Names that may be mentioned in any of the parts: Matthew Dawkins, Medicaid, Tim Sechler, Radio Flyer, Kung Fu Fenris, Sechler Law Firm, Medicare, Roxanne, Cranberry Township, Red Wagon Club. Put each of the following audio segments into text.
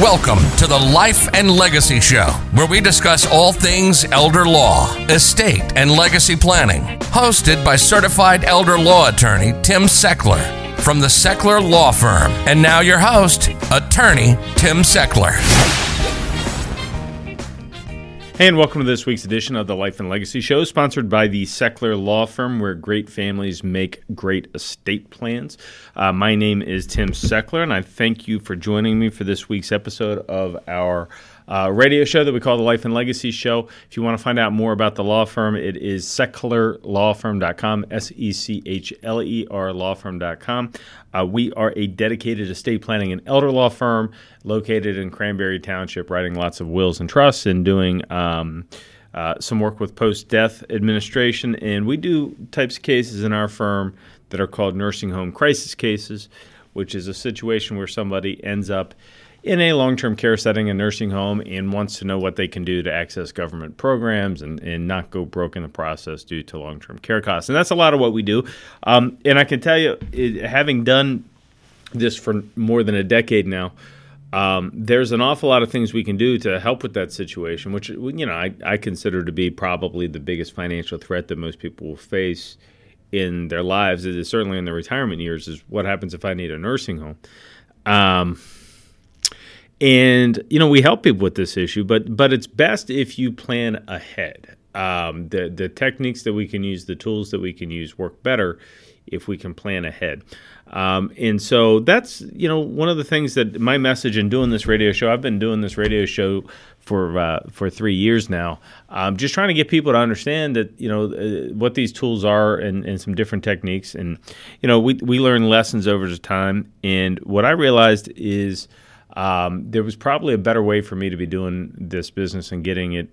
Welcome to the Life and Legacy Show, where we discuss all things elder law, estate, and legacy planning. Hosted by certified elder law attorney Tim Sechler from the Sechler Law Firm. And now your host, attorney Tim Sechler. Hey, and welcome to this week's edition of the Life and Legacy Show, sponsored by the Sechler Law Firm, where great families make great estate plans. My name is Tim Sechler, and I thank you for joining me for this week's episode of our radio show that we call the Life and Legacy Show. If you want to find out more about the law firm, it is SechlerLawFirm.com, S-E-C-H-L-E-R lawfirm.com. We are a dedicated estate planning and elder law firm located in Cranberry Township, writing lots of wills and trusts and doing some work with post-death administration. And we do types of cases in our firm that are called nursing home crisis cases, which is a situation where somebody ends up in a long-term care setting, a nursing home, and wants to know what they can do to access government programs and not go broke in the process due to long-term care costs. And that's a lot of what we do. And I can tell you, having done this for more than a decade now, there's an awful lot of things we can do to help with that situation, which I consider to be probably the biggest financial threat that most people will face in their lives, certainly in their retirement years, is what happens if I need a nursing home. And, we help people with this issue, but it's best if you plan ahead. The techniques that we can use, the tools that we can use work better if we can plan ahead. And so that's, one of the things that my message in doing this radio show, I've been doing this radio show for 3 years now, just trying to get people to understand that, what these tools are and some different techniques. And, we learn lessons over time. And what I realized is, there was probably a better way for me to be doing this business and getting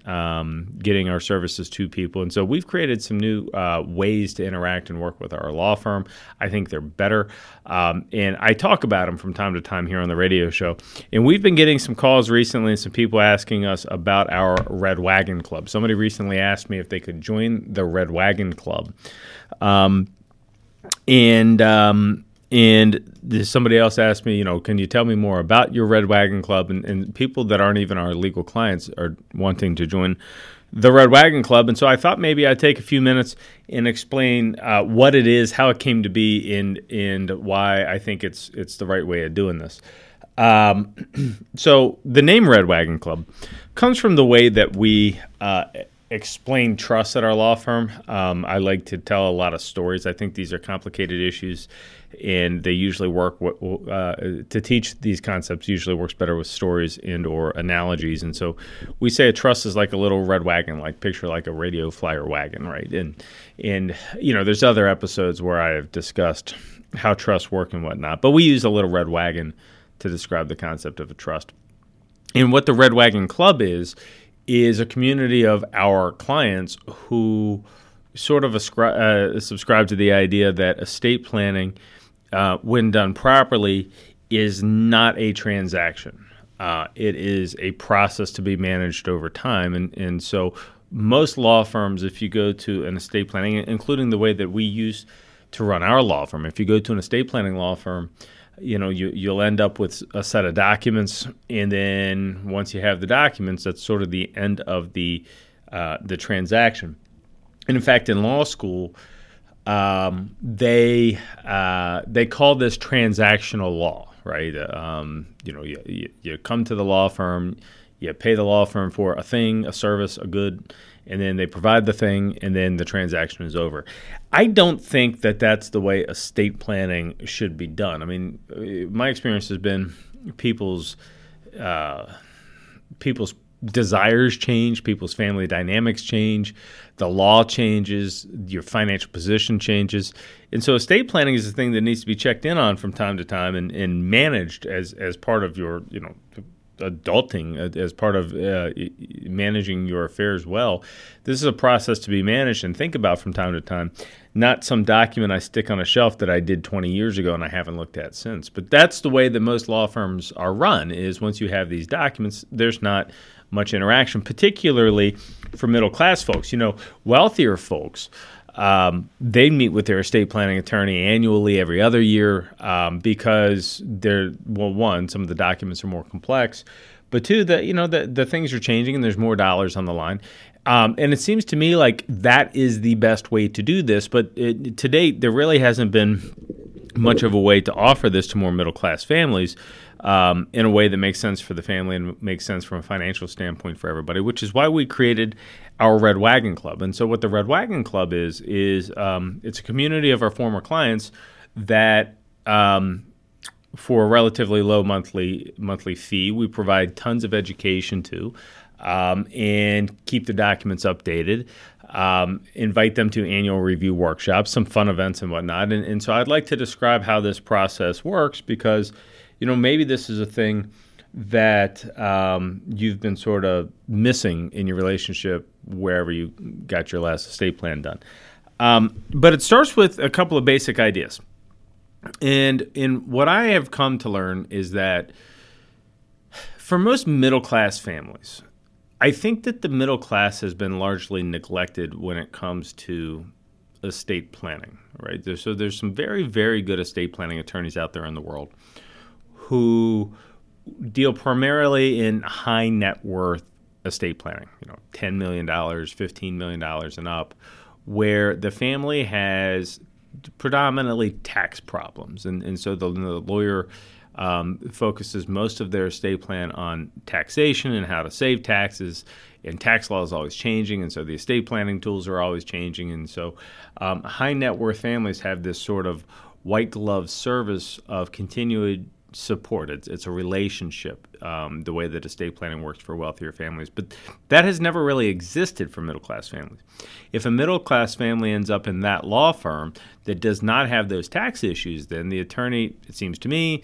our services to people. And so we've created some new ways to interact and work with our law firm. I think they're better. And I talk about them from time to time here on the radio show. And we've been getting some calls recently and some people asking us about our Red Wagon Club. Somebody recently asked me if they could join the Red Wagon Club. And somebody else asked me, can you tell me more about your Red Wagon Club? And people that aren't even our legal clients are wanting to join the Red Wagon Club. And so I thought maybe I'd take a few minutes and explain what it is, how it came to be, and why I think it's the right way of doing this. So the name Red Wagon Club comes from the way that we explain trusts at our law firm. I like to tell a lot of stories. I think these are complicated issues, and they usually work to teach these concepts. Usually works better with stories and or analogies. And so we say a trust is like a little red wagon, like picture like a Radio Flyer wagon, right? And there's other episodes where I have discussed how trusts work and whatnot, but we use a little red wagon to describe the concept of a trust. And what the Red Wagon Club is a community of our clients who sort of subscribe to the idea that estate planning, when done properly, is not a transaction. It is a process to be managed over time. And so most law firms, if you go to an estate planning, including the way that we use to run our law firm, if you go to an estate planning law firm, you'll end up with a set of documents, and then once you have the documents, that's sort of the end of the transaction. And in fact, in law school, they call this transactional law, right? You come to the law firm, you pay the law firm for a thing, a service, a good, and then they provide the thing, and then the transaction is over. I don't think that that's the way estate planning should be done. I mean, my experience has been people's desires change, people's family dynamics change, the law changes, your financial position changes. And so estate planning is a thing that needs to be checked in on from time to time and managed as part of your, adulting, as part of managing your affairs well. This is a process to be managed and think about from time to time, not some document I stick on a shelf that I did 20 years ago and I haven't looked at since. But that's the way that most law firms are run, is once you have these documents, there's not much interaction, particularly for middle-class folks. Wealthier folks They meet with their estate planning attorney annually, every other year, because they're, well, one, some of the documents are more complex, but two, that, you know, the things are changing and there's more dollars on the line. And it seems to me like that is the best way to do this. But to date, there really hasn't been much of a way to offer this to more middle-class families in a way that makes sense for the family and makes sense from a financial standpoint for everybody, which is why we created our Red Wagon Club. And so what the Red Wagon Club is it's a community of our former clients that for a relatively low monthly fee, we provide tons of education to and keep the documents updated. Invite them to annual review workshops, some fun events and whatnot. And so I'd like to describe how this process works because, you know, maybe this is a thing that you've been sort of missing in your relationship wherever you got your last estate plan done. But it starts with a couple of basic ideas. And what I have come to learn is that for most middle-class families, I think that the middle class has been largely neglected when it comes to estate planning, right? There's some very, very good estate planning attorneys out there in the world who deal primarily in high net worth estate planning, you know, $10 million, $15 million and up, where the family has predominantly tax problems. And so the lawyer focuses most of their estate plan on taxation and how to save taxes, and tax law is always changing, and so the estate planning tools are always changing, and so high net worth families have this sort of white glove service of continued support. It's a relationship, the way that estate planning works for wealthier families, but that has never really existed for middle class families. If a middle class family ends up in that law firm that does not have those tax issues, then the attorney, it seems to me,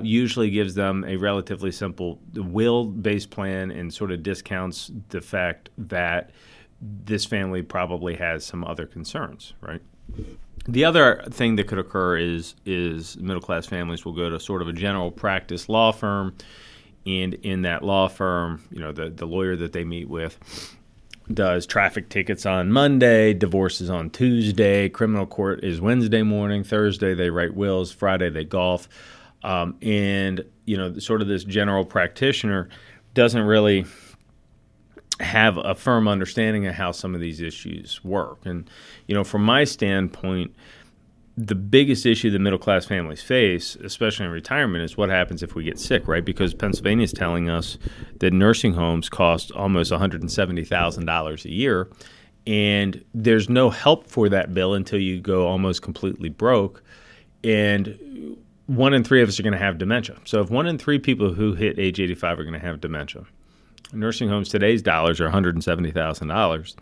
usually gives them a relatively simple will-based plan and sort of discounts the fact that this family probably has some other concerns, right? The other thing that could occur is middle-class families will go to sort of a general practice law firm, and in that law firm, you know, the lawyer that they meet with does traffic tickets on Monday, divorces on Tuesday, criminal court is Wednesday morning, Thursday they write wills, Friday they golf. And, you know, sort of this general practitioner doesn't really have a firm understanding of how some of these issues work. And, you know, from my standpoint, the biggest issue that middle-class families face, especially in retirement, is what happens if we get sick, right? Because Pennsylvania is telling us that nursing homes cost almost $170,000 a year, and there's no help for that bill until you go almost completely broke. And 1 in 3 of us are going to have dementia. So if 1 in 3 people who hit age 85 are going to have dementia, nursing homes today's dollars are $170,000,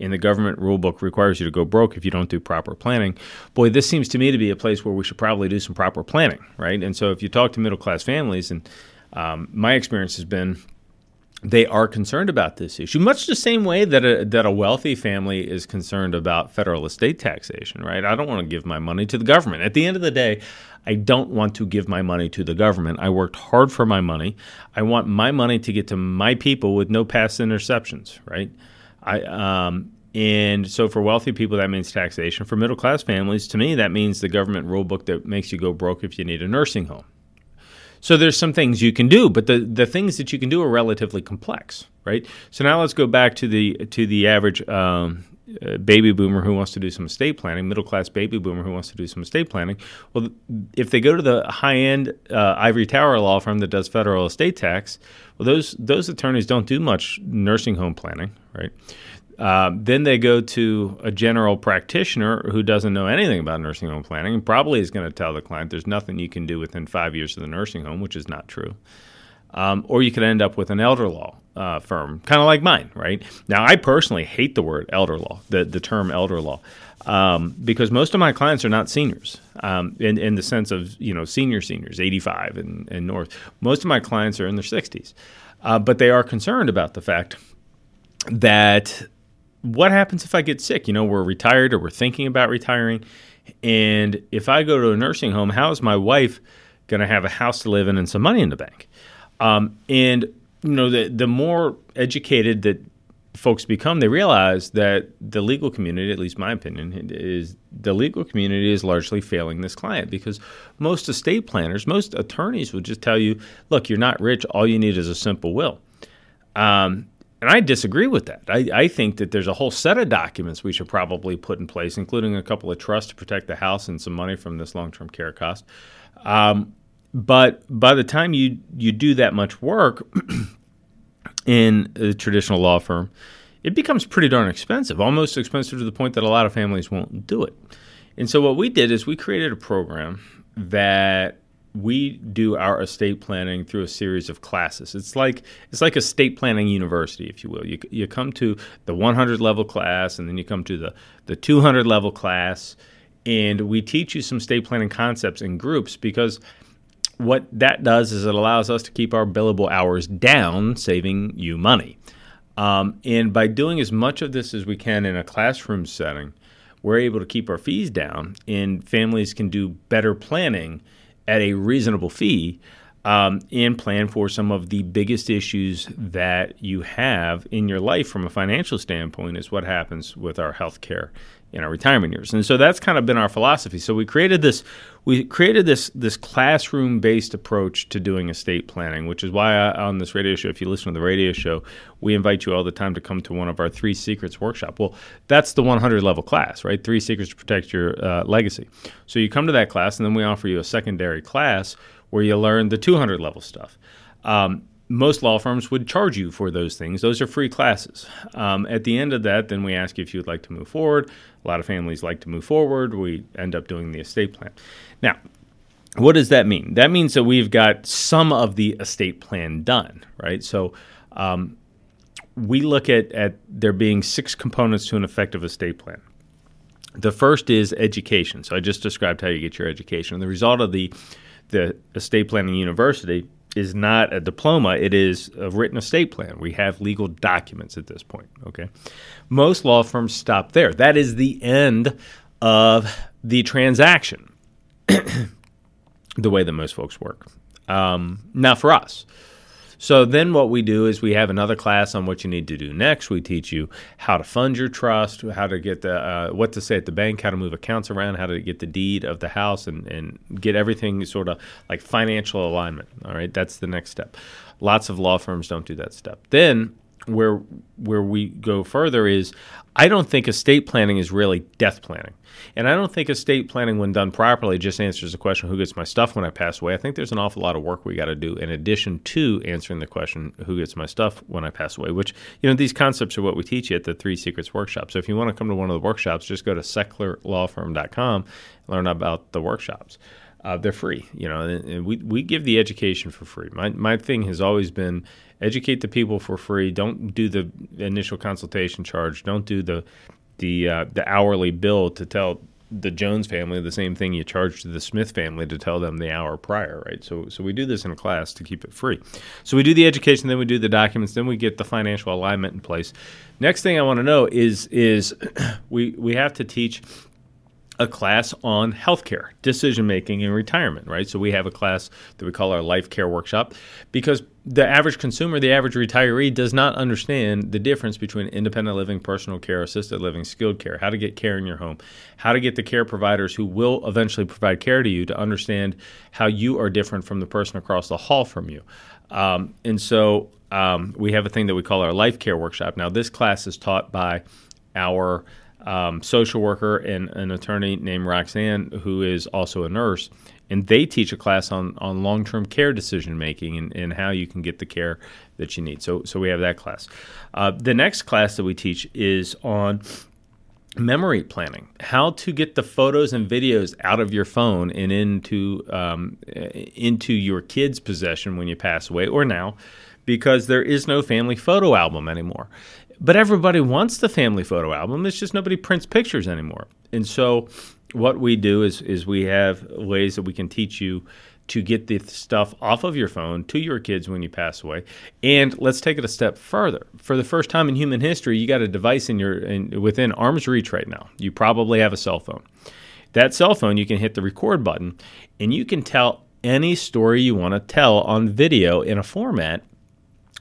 and the government rule book requires you to go broke if you don't do proper planning. Boy, this seems to me to be a place where we should probably do some proper planning, right? And so if you talk to middle-class families, and my experience has been they are concerned about this issue, much the same way that a wealthy family is concerned about federal estate taxation, right? I don't want to give my money to the government. At the end of the day, I don't want to give my money to the government. I worked hard for my money. I want my money to get to my people with no past interceptions, right? And so for wealthy people, that means taxation. For middle-class families, to me, that means the government rule book that makes you go broke if you need a nursing home. So there's some things you can do, but the things that you can do are relatively complex, right? So now let's go back to the average baby boomer who wants to do some estate planning, middle-class baby boomer who wants to do some estate planning. Well, if they go to the high-end ivory tower law firm that does federal estate tax, well, those attorneys don't do much nursing home planning, right? Then they go to a general practitioner who doesn't know anything about nursing home planning and probably is going to tell the client there's nothing you can do within 5 years of the nursing home, which is not true. Or you could end up with an elder law firm, kind of like mine, right? Now, I personally hate the word elder law, the term elder law, because most of my clients are not seniors in the sense of, you know, seniors, 85 and north. Most of my clients are in their 60s, but they are concerned about the fact that what happens if I get sick? You know, we're retired or we're thinking about retiring, and if I go to a nursing home, how is my wife going to have a house to live in and some money in the bank? And you know, the more educated that folks become, they realize that the legal community, at least my opinion, is the legal community is largely failing this client, because most estate planners, most attorneys will just tell you, look, you're not rich. All you need is a simple will. And I disagree with that. I think that there's a whole set of documents we should probably put in place, including a couple of trusts to protect the house and some money from this long-term care cost. But by the time you do that much work in a traditional law firm, it becomes pretty darn expensive, almost expensive to the point that a lot of families won't do it. And so what we did is we created a program that we do our estate planning through a series of classes. It's like estate planning university, if you will. You come to the 100 level class, and then you come to the 200 level class, and we teach you some estate planning concepts in groups, because what that does is it allows us to keep our billable hours down, saving you money. And by doing as much of this as we can in a classroom setting, we're able to keep our fees down, and families can do better planning at a reasonable fee, and plan for some of the biggest issues that you have in your life from a financial standpoint, is what happens with our health care in our retirement years. And so that's kind of been our philosophy. So we created this classroom-based approach to doing estate planning, which is why on this radio show, if you listen to the radio show, we invite you all the time to come to one of our Three Secrets workshop. Well, that's the 100-level class, right? Three Secrets to Protect Your Legacy. So you come to that class, and then we offer you a secondary class where you learn the 200-level stuff. Most law firms would charge you for those things. Those are free classes. At the end of that, then we ask you if you'd like to move forward. A lot of families like to move forward. We end up doing the estate plan. Now, what does that mean? That means that we've got some of the estate plan done, right? So we look at there being six components to an effective estate plan. The first is education. So I just described how you get your education. And the result of the estate planning university is not a diploma, it is a written estate plan. We have legal documents at this point, okay? Most law firms stop there. That is the end of the transaction, the way that most folks work. Not for us. So then what we do is we have another class on what you need to do next. We teach you how to fund your trust, how to get what to say at the bank, how to move accounts around, how to get the deed of the house, and get everything sort of like financial alignment. All right, that's the next step. Lots of law firms don't do that step. Then where we go further is, I don't think estate planning is really death planning. And I don't think estate planning, when done properly, just answers the question, who gets my stuff when I pass away? I think there's an awful lot of work we got to do in addition to answering the question, who gets my stuff when I pass away? Which, you know, these concepts are what we teach you at the Three Secrets workshop. So if you want to come to one of the workshops, just go to sechlerlawfirm.com and learn about the workshops. They're free, you know, and we give the education for free. My thing has always been educate the people for free. Don't do the initial consultation charge. Don't do the hourly bill to tell the Jones family the same thing you charge to the Smith family to tell them the hour prior, right? So we do this in class to keep it free. So we do the education, then we do the documents, then we get the financial alignment in place. Next thing I want to know is we have to teach a class on healthcare, decision-making, and retirement, right? So we have a class that we call our Life Care Workshop, because the average consumer, the average retiree, does not understand the difference between independent living, personal care, assisted living, skilled care, how to get care in your home, how to get the care providers who will eventually provide care to you to understand how you are different from the person across the hall from you. And so we have a thing that we call our Life Care Workshop. Now, this class is taught by our social worker and an attorney named Roxanne, who is also a nurse, and they teach a class on long-term care decision-making and how you can get the care that you need. So we have that class. The next class that we teach is on memory planning, how to get the photos and videos out of your phone and into your kid's possession when you pass away, or now, because there is no family photo album anymore. But everybody wants the family photo album. It's just nobody prints pictures anymore. And so what we do is we have ways that we can teach you to get the stuff off of your phone to your kids when you pass away. And let's take it a step further. For the first time in human history, you got a device within arm's reach right now. You probably have a cell phone. That cell phone, you can hit the record button, and you can tell any story you want to tell on video in a format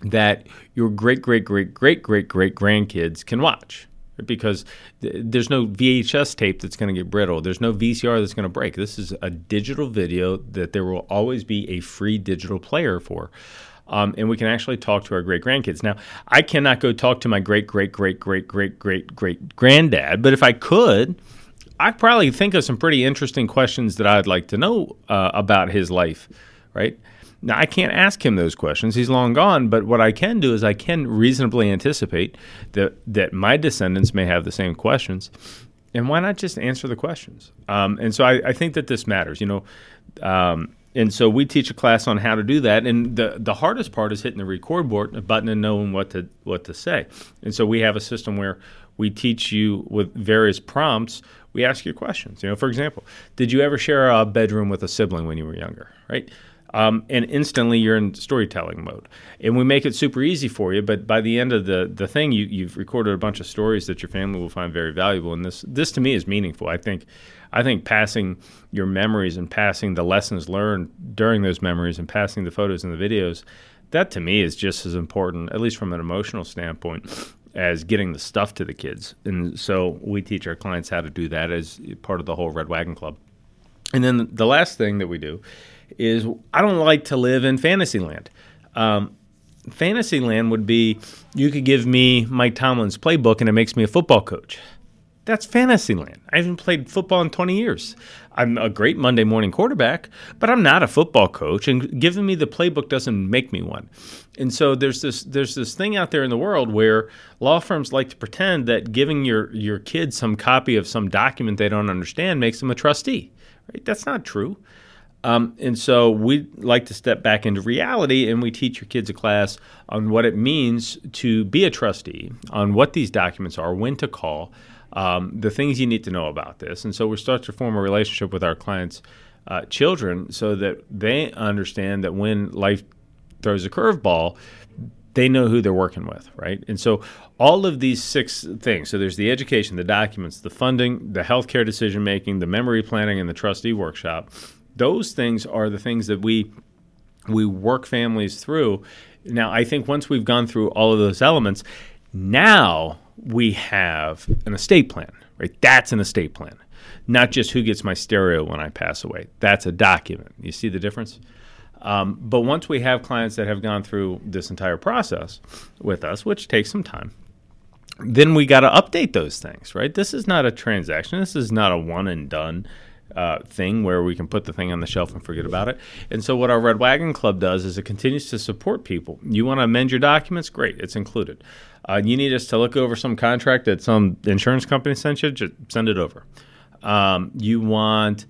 that your great-great-great-great-great-great-grandkids can watch, because there's no VHS tape that's going to get brittle. There's no VCR that's going to break. This is a digital video that there will always be a free digital player for. And we can actually talk to our great-grandkids. Now, I cannot go talk to my great-great-great-great-great-great-great-granddad, but if I could, I'd probably think of some pretty interesting questions that I'd like to know about his life, right? Now, I can't ask him those questions. He's long gone, but what I can do is I can reasonably anticipate that my descendants may have the same questions, and why not just answer the questions? And so I think that this matters, you know. And so we teach a class on how to do that, and the hardest part is hitting the record button and knowing what to say. And so we have a system where we teach you with various prompts. We ask you questions. You know, for example, did you ever share a bedroom with a sibling when you were younger, right? And instantly you're in storytelling mode. And we make it super easy for you, but by the end of the thing, you've recorded a bunch of stories that your family will find very valuable. And this to me is meaningful. I think passing your memories and passing the lessons learned during those memories and passing the photos and the videos, that to me is just as important, at least from an emotional standpoint, as getting the stuff to the kids. And so we teach our clients how to do that as part of the whole Red Wagon Club. And then the last thing that we do is I don't like to live in Fantasyland. Fantasyland would be you could give me Mike Tomlin's playbook and it makes me a football coach. That's Fantasyland. I haven't played football in 20 years. I'm a great Monday morning quarterback, but I'm not a football coach, and giving me the playbook doesn't make me one. And so there's this thing out there in the world where law firms like to pretend that giving your kid some copy of some document they don't understand makes them a trustee. Right? That's not true. And so we like to step back into reality, and we teach your kids a class on what it means to be a trustee, on what these documents are, when to call, the things you need to know about this. And so we start to form a relationship with our clients' children so that they understand that when life throws a curveball, they know who they're working with, right? And so all of these six things, so there's the education, the documents, the funding, the healthcare decision-making, the memory planning, and the trustee workshop. Those things are the things that we work families through. Now, I think once we've gone through all of those elements, now we have an estate plan, right? That's an estate plan, not just who gets my stereo when I pass away. That's a document. You see the difference? But once we have clients that have gone through this entire process with us, which takes some time, then we got to update those things, right? This is not a transaction. This is not a one-and-done thing where we can put the thing on the shelf and forget about it. And so what our Red Wagon Club does is it continues to support people. You want to amend your documents? Great, it's included. You need us to look over some contract that some insurance company sent you? Just send it over. You want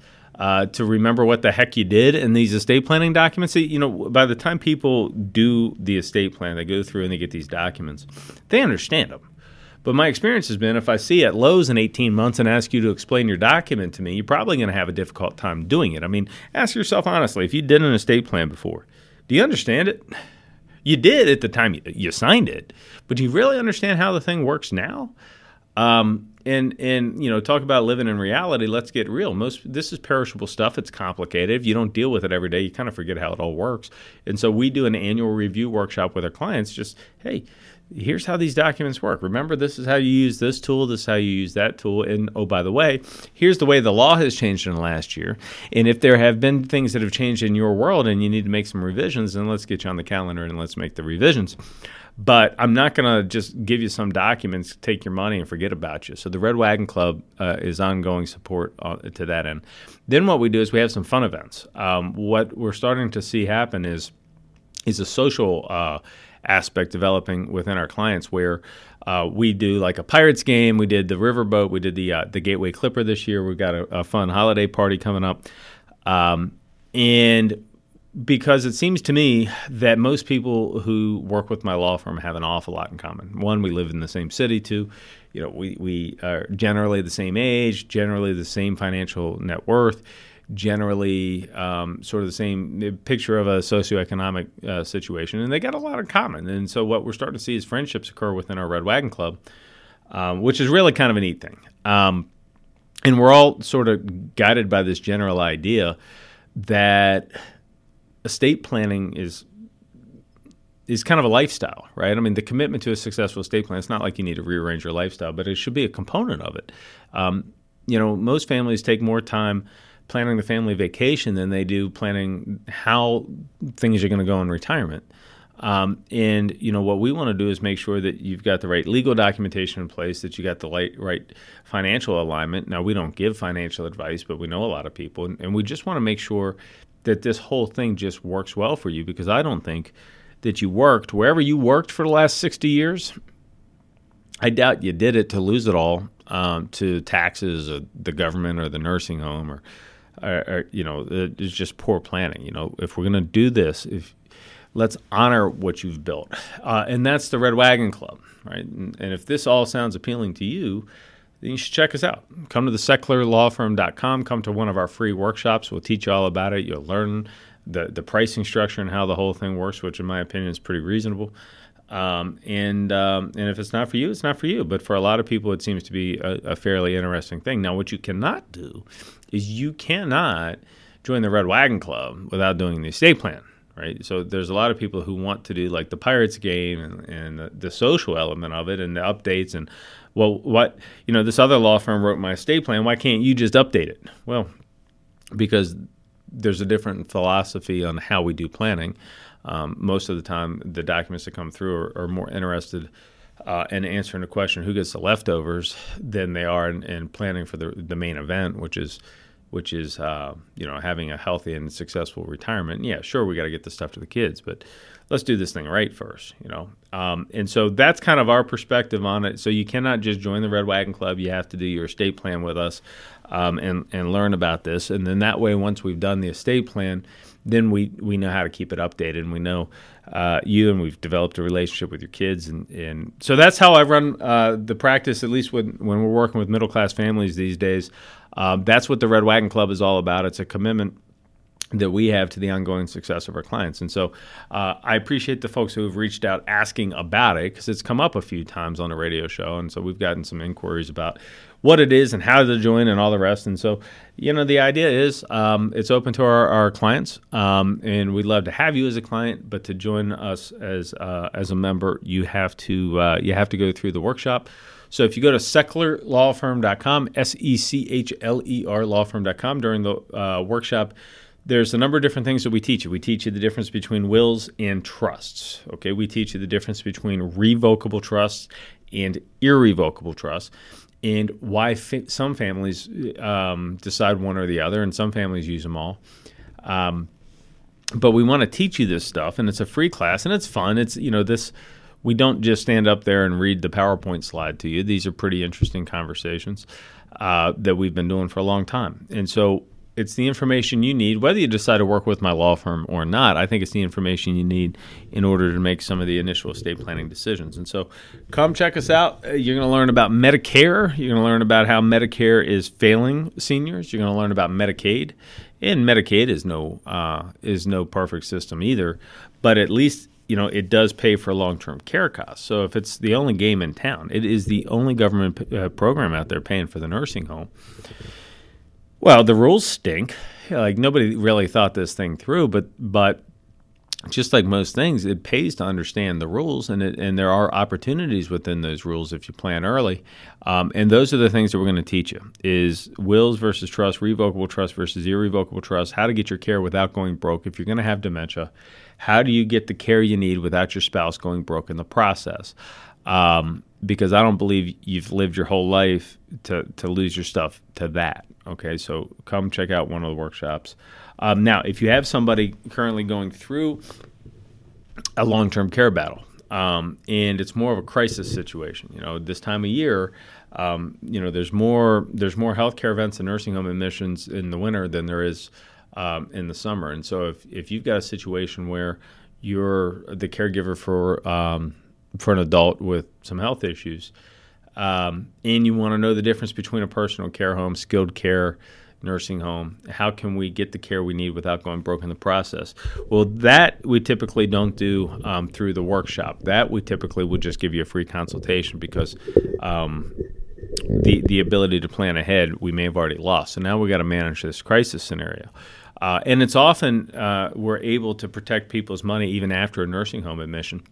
to remember what the heck you did in these estate planning documents? You know, by the time people do the estate plan, they go through and they get these documents, they understand them. But my experience has been if I see at Lowe's in 18 months and ask you to explain your document to me, you're probably going to have a difficult time doing it. I mean, ask yourself honestly, if you did an estate plan before, do you understand it? You did at the time you signed it, but do you really understand how the thing works now? And you know, talk about living in reality, let's get real. This is perishable stuff. It's complicated. If you don't deal with it every day, you kind of forget how it all works. And so we do an annual review workshop with our clients, just, hey, here's how these documents work. Remember, this is how you use this tool. This is how you use that tool. And, oh, by the way, here's the way the law has changed in the last year. And if there have been things that have changed in your world and you need to make some revisions, then let's get you on the calendar and let's make the revisions. But I'm not going to just give you some documents, take your money, and forget about you. So the Red Wagon Club is ongoing support to that end. Then what we do is we have some fun events. What we're starting to see happen is a social aspect developing within our clients where we do like a Pirates game. We did the Riverboat. We did the Gateway Clipper this year. We've got a fun holiday party coming up. And because it seems to me that most people who work with my law firm have an awful lot in common. One, we live in the same city. Two, you know, we are generally the same age, generally the same financial net worth, generally sort of the same picture of a socioeconomic situation, and they got a lot in common. And so what we're starting to see is friendships occur within our Red Wagon Club, which is really kind of a neat thing. And we're all sort of guided by this general idea that estate planning is is kind of a lifestyle, right? I mean, the commitment to a successful estate plan, it's not like you need to rearrange your lifestyle, but it should be a component of it. You know, most families take more time planning the family vacation than they do planning how things are going to go in retirement. And, you know, what we want to do is make sure that you've got the right legal documentation in place, that you got the right financial alignment. Now, we don't give financial advice, but we know a lot of people. And we just want to make sure that this whole thing just works well for you, because I don't think that you worked wherever you worked for the last 60 years. I doubt you did it to lose it all to taxes or the government or the nursing home or you know, it's just poor planning. You know, if we're going to do this, let's honor what you've built. And that's the Red Wagon Club, right? And if this all sounds appealing to you, then you should check us out. Come to the SechlerLawFirm.com. Come to one of our free workshops. We'll teach you all about it. You'll learn the pricing structure and how the whole thing works, which in my opinion is pretty reasonable. And if it's not for you, it's not for you. But for a lot of people, it seems to be a fairly interesting thing. Now, what you cannot do is you cannot join the Red Wagon Club without doing the estate plan. Right, so there's a lot of people who want to do like the Pirates game and the social element of it and the updates and, well, what, you know, this other law firm wrote my estate plan. Why can't you just update it? Well, because there's a different philosophy on how we do planning. Most of the time, the documents that come through are more interested in answering the question who gets the leftovers than they are in planning for the main event, which is you know, having a healthy and successful retirement. And yeah, sure, we got to get this stuff to the kids, but let's do this thing right first, you know. And so that's kind of our perspective on it. So you cannot just join the Red Wagon Club. You have to do your estate plan with us and learn about this. And then that way, once we've done the estate plan, then we know how to keep it updated, and we know you, and we've developed a relationship with your kids. And so that's how I run the practice, at least when we're working with middle-class families these days. That's what the Red Wagon Club is all about. It's a commitment that we have to the ongoing success of our clients. And so I appreciate the folks who have reached out asking about it, because it's come up a few times on the radio show. And so we've gotten some inquiries about what it is and how to join and all the rest. And so, you know, the idea is it's open to our clients, and we'd love to have you as a client. But to join us as a member, you have to go through the workshop. So if you go to SechlerLawFirm.com, SECHLER lawfirm.com, during the workshop, there's a number of different things that we teach you. We teach you the difference between wills and trusts. Okay, we teach you the difference between revocable trusts and irrevocable trusts, and why some families decide one or the other, and some families use them all. But we want to teach you this stuff, and it's a free class, and it's fun. It's, you know, this. We don't just stand up there and read the PowerPoint slide to you. These are pretty interesting conversations that we've been doing for a long time. And so it's the information you need, whether you decide to work with my law firm or not. I think it's the information you need in order to make some of the initial estate planning decisions. And so come check us out. You're going to learn about Medicare. You're going to learn about how Medicare is failing seniors. You're going to learn about Medicaid. And Medicaid is no perfect system either, but at least, you know, it does pay for long-term care costs. So if it's the only game in town, it is the only government program out there paying for the nursing home. Well, the rules stink. Like, nobody really thought this thing through, but just like most things, it pays to understand the rules, and there are opportunities within those rules if you plan early. And those are the things that we're going to teach you, is wills versus trust, revocable trust versus irrevocable trust, how to get your care without going broke if you're going to have dementia, how do you get the care you need without your spouse going broke in the process. Because I don't believe you've lived your whole life to lose your stuff to that. Okay, so come check out one of the workshops. Now, if you have somebody currently going through a long-term care battle, and it's more of a crisis situation, you know, this time of year, you know, there's more healthcare events and nursing home admissions in the winter than there is in the summer. And so if you've got a situation where you're the caregiver for an adult with some health issues, and you want to know the difference between a personal care home, skilled care, nursing home, how can we get the care we need without going broke in the process? Well, that we typically don't do through the workshop. That we typically would just give you a free consultation, because the ability to plan ahead we may have already lost. So now we got to manage this crisis scenario. And it's often we're able to protect people's money even after a nursing home admission.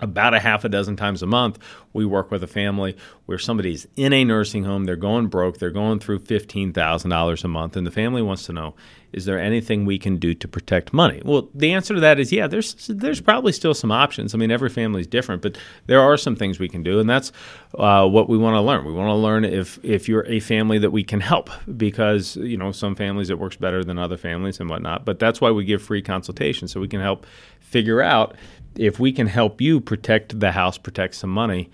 About a half a dozen times a month, we work with a family where somebody's in a nursing home, they're going broke, they're going through $15,000 a month, and the family wants to know, is there anything we can do to protect money? Well, the answer to that is, yeah, there's probably still some options. I mean, every family's different, but there are some things we can do, and that's what we want to learn. We want to learn if you're a family that we can help, because, you know, some families it works better than other families and whatnot, but that's why we give free consultations, so we can help figure out if we can help you protect the house, protect some money,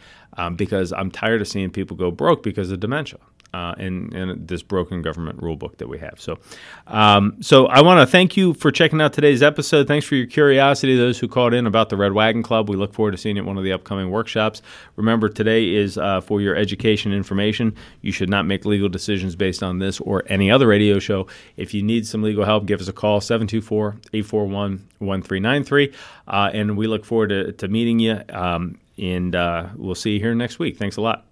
because I'm tired of seeing people go broke because of dementia and this broken government rule book that we have. So I want to thank you for checking out today's episode. Thanks for your curiosity, those who called in about the Red Wagon Club. We look forward to seeing you at one of the upcoming workshops. Remember, today is for your education information. You should not make legal decisions based on this or any other radio show. If you need some legal help, give us a call, 724-841-1393. And we look forward to meeting you, and we'll see you here next week. Thanks a lot.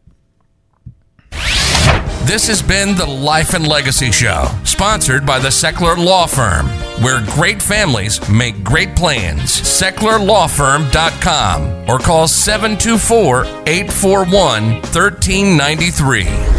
This has been the Life and Legacy Show, sponsored by the Sechler Law Firm, where great families make great plans. SechlerLawFirm.com or call 724-841-1393.